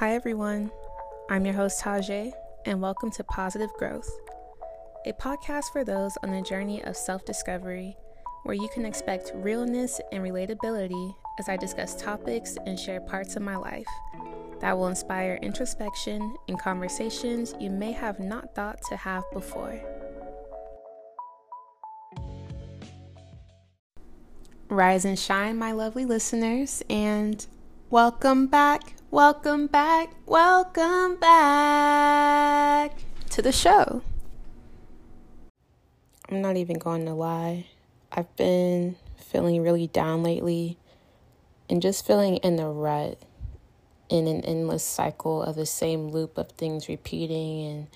Hi everyone, I'm your host Tajai, and welcome to Positive Growth, a podcast for those on a journey of self-discovery where you can expect realness and relatability as I discuss topics and share parts of my life that will inspire introspection and conversations you may have not thought to have before. Rise and shine, my lovely listeners, and welcome back. Welcome back, welcome back to the show. I'm not even going to lie. I've been feeling really down lately and just feeling in a rut, in an endless cycle of the same loop of things repeating and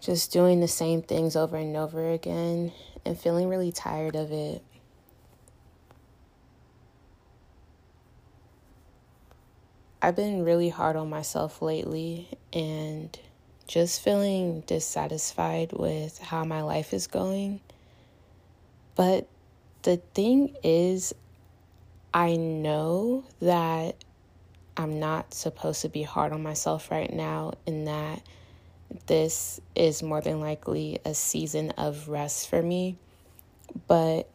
just doing the same things over and over again and feeling really tired of it. I've been really hard on myself lately and just feeling dissatisfied with how my life is going. But the thing is, I know that I'm not supposed to be hard on myself right now, and that this is more than likely a season of rest for me. But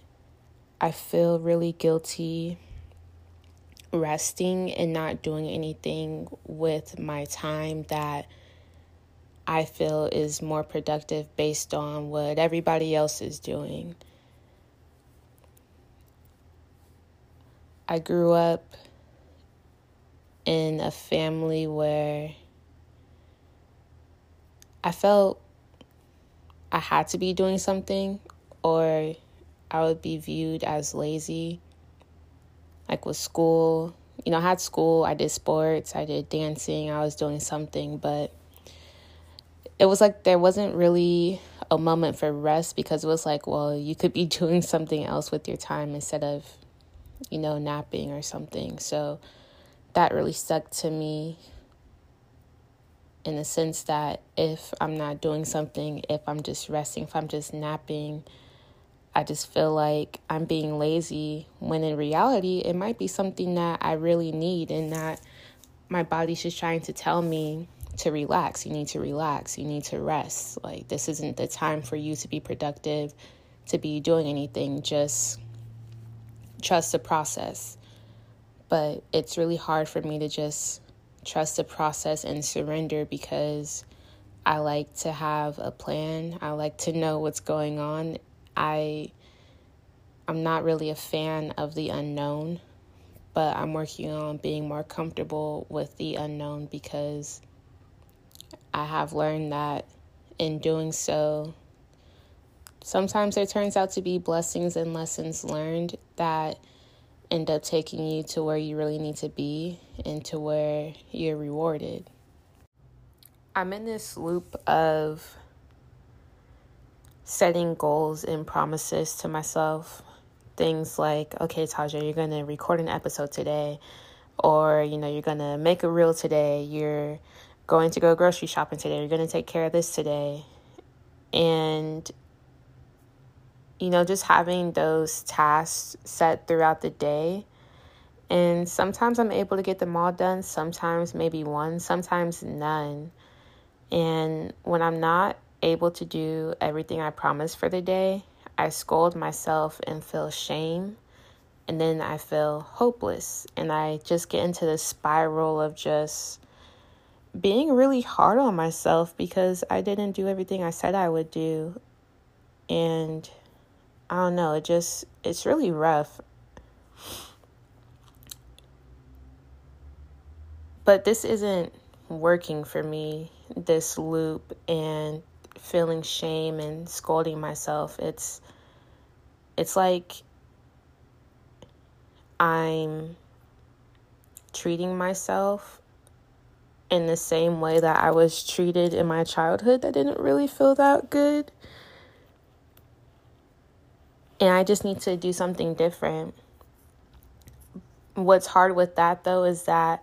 I feel really guilty resting and not doing anything with my time that I feel is more productive based on what everybody else is doing. I grew up in a family where I felt I had to be doing something or I would be viewed as lazy. Like with school, I had school, I did sports, I did dancing, I was doing something, but it was like there wasn't really a moment for rest because it was like, well, you could be doing something else with your time instead of, napping or something. So that really stuck to me in the sense that if I'm not doing something, if I'm just resting, if I'm just napping, I just feel like I'm being lazy when in reality, it might be something that I really need and that my body's just trying to tell me to relax. You need to relax. You need to rest. Like, this isn't the time for you to be productive, to be doing anything. Just trust the process. But it's really hard for me to just trust the process and surrender because I like to have a plan. I like to know what's going on. I'm not really a fan of the unknown, but I'm working on being more comfortable with the unknown because I have learned that in doing so, sometimes it turns out to be blessings and lessons learned that end up taking you to where you really need to be and to where you're rewarded. I'm in this loop of setting goals and promises to myself. Things like, okay, Tajai, you're going to record an episode today. Or, you're going to make a reel today. You're going to go grocery shopping today. You're going to take care of this today. And, just having those tasks set throughout the day. And sometimes I'm able to get them all done. Sometimes maybe one. Sometimes none. And when I'm not able to do everything I promised for the day, I scold myself and feel shame, and then I feel hopeless, and I just get into this spiral of just being really hard on myself because I didn't do everything I said I would do. And I don't know, it's really rough. But this isn't working for me, this loop, and feeling shame and scolding myself. It's like I'm treating myself in the same way that I was treated in my childhood that didn't really feel that good. And I just need to do something different. What's hard with that, though, is that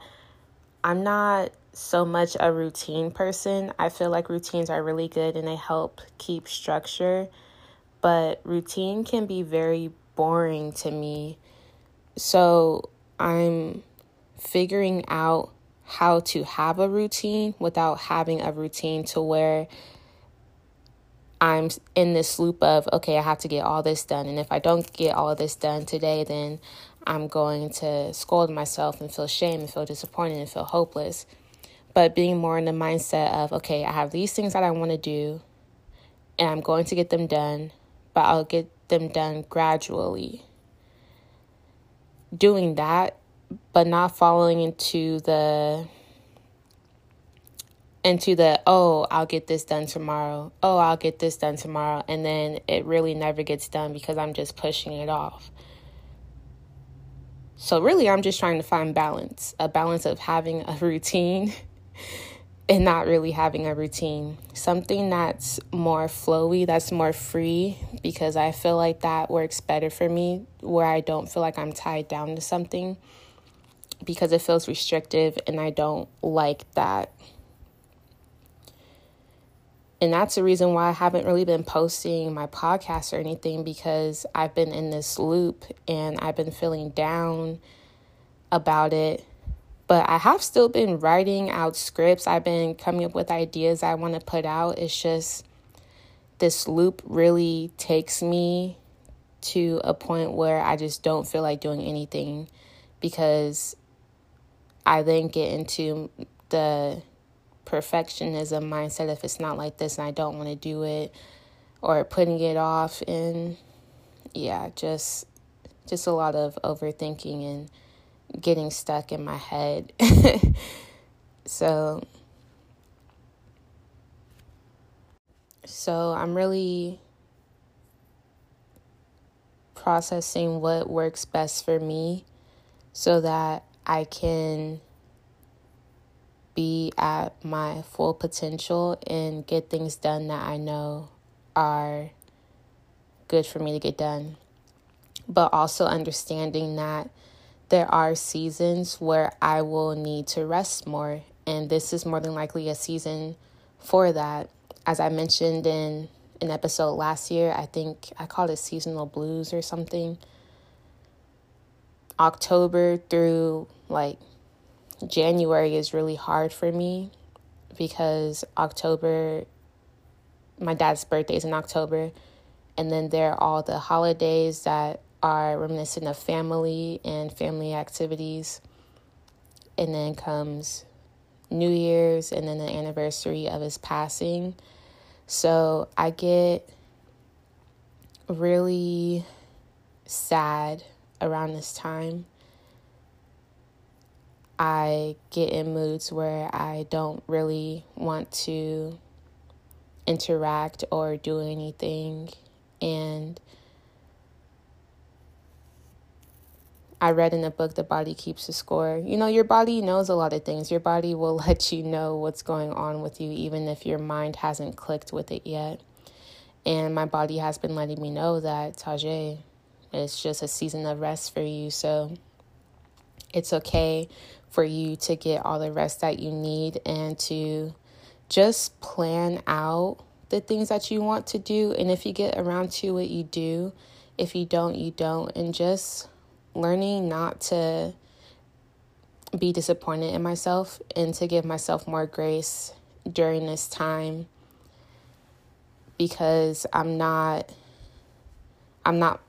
I'm not so much a routine person. I feel like routines are really good and they help keep structure, but routine can be very boring to me. So I'm figuring out how to have a routine without having a routine to where I'm in this loop of, okay, I have to get all this done. And if I don't get all this done today, then I'm going to scold myself and feel shame and feel disappointed and feel hopeless. But being more in the mindset of, okay, I have these things that I want to do and I'm going to get them done, but I'll get them done gradually. Doing that, but not falling into the, oh, I'll get this done tomorrow. Oh, I'll get this done tomorrow. And then it really never gets done because I'm just pushing it off. So really, I'm just trying to find balance, a balance of having a routine and not really having a routine. Something that's more flowy, that's more free, because I feel like that works better for me, where I don't feel like I'm tied down to something because it feels restrictive and I don't like that. And that's the reason why I haven't really been posting my podcast or anything, because I've been in this loop and I've been feeling down about it. But I have still been writing out scripts. I've been coming up with ideas I want to put out. It's just this loop really takes me to a point where I just don't feel like doing anything, because I then get into the perfectionism mindset if it's not like this and I don't want to do it, or putting it off, and yeah, just a lot of overthinking and getting stuck in my head. So I'm really processing what works best for me so that I can be at my full potential and get things done that I know are good for me to get done. But also understanding that there are seasons where I will need to rest more, and this is more than likely a season for that. As I mentioned in an episode last year, I think I called it seasonal blues or something. October through like January is really hard for me, because October, my dad's birthday is in October, and then there are all the holidays that are reminiscent of family and family activities, and then comes New Year's and then the anniversary of his passing. So I get really sad around this time. I get in moods where I don't really want to interact or do anything. And I read in the book, The Body Keeps the Score. You know, your body knows a lot of things. Your body will let you know what's going on with you, even if your mind hasn't clicked with it yet. And my body has been letting me know that, Tajai, it's just a season of rest for you. So it's okay for you to get all the rest that you need and to just plan out the things that you want to do. And if you get around to it, you do. If you don't, you don't. And just learning not to be disappointed in myself and to give myself more grace during this time, because I don't want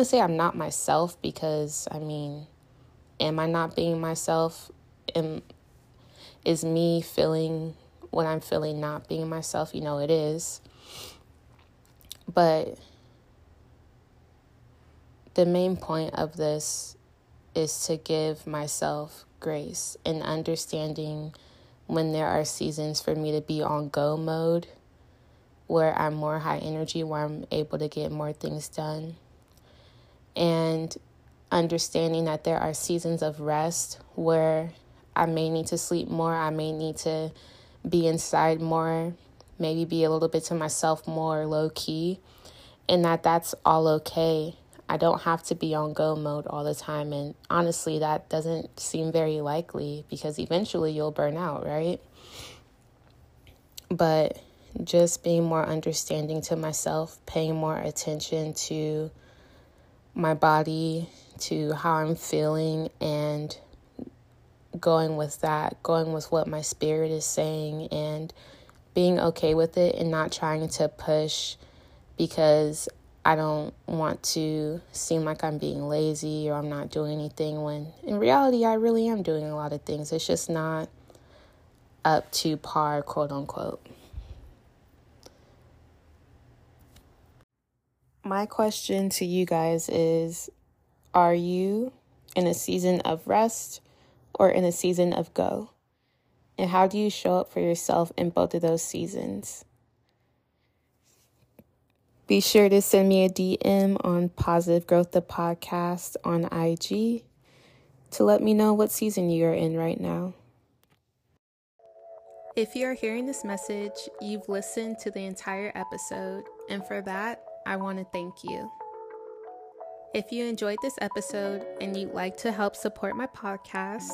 to say I'm not myself, because I mean, am I not being myself? Is me feeling what I'm feeling not being myself? You know, it is. But the main point of this is to give myself grace and understanding when there are seasons for me to be on go mode, where I'm more high energy, where I'm able to get more things done. And understanding that there are seasons of rest where I may need to sleep more, I may need to be inside more, maybe be a little bit to myself more low-key, and that's all okay. I don't have to be on go mode all the time, and honestly, that doesn't seem very likely, because eventually you'll burn out, right? But just being more understanding to myself, paying more attention to my body, to how I'm feeling, and going with that, going with what my spirit is saying and being okay with it and not trying to push because I don't want to seem like I'm being lazy or I'm not doing anything when in reality I really am doing a lot of things. It's just not up to par, quote unquote. My question to you guys is, are you in a season of rest or in a season of go? And how do you show up for yourself in both of those seasons? Be sure to send me a DM on Positive Growth the Podcast on IG to let me know what season you are in right now. If you are hearing this message, you've listened to the entire episode, and for that, I want to thank you. If you enjoyed this episode and you'd like to help support my podcast,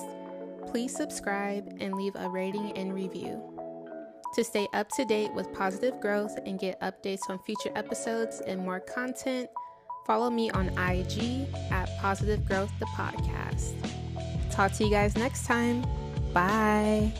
please subscribe and leave a rating and review. To stay up to date with Positive Growth and get updates on future episodes and more content, follow me on IG at Positive Growth the Podcast. Talk to you guys next time. Bye.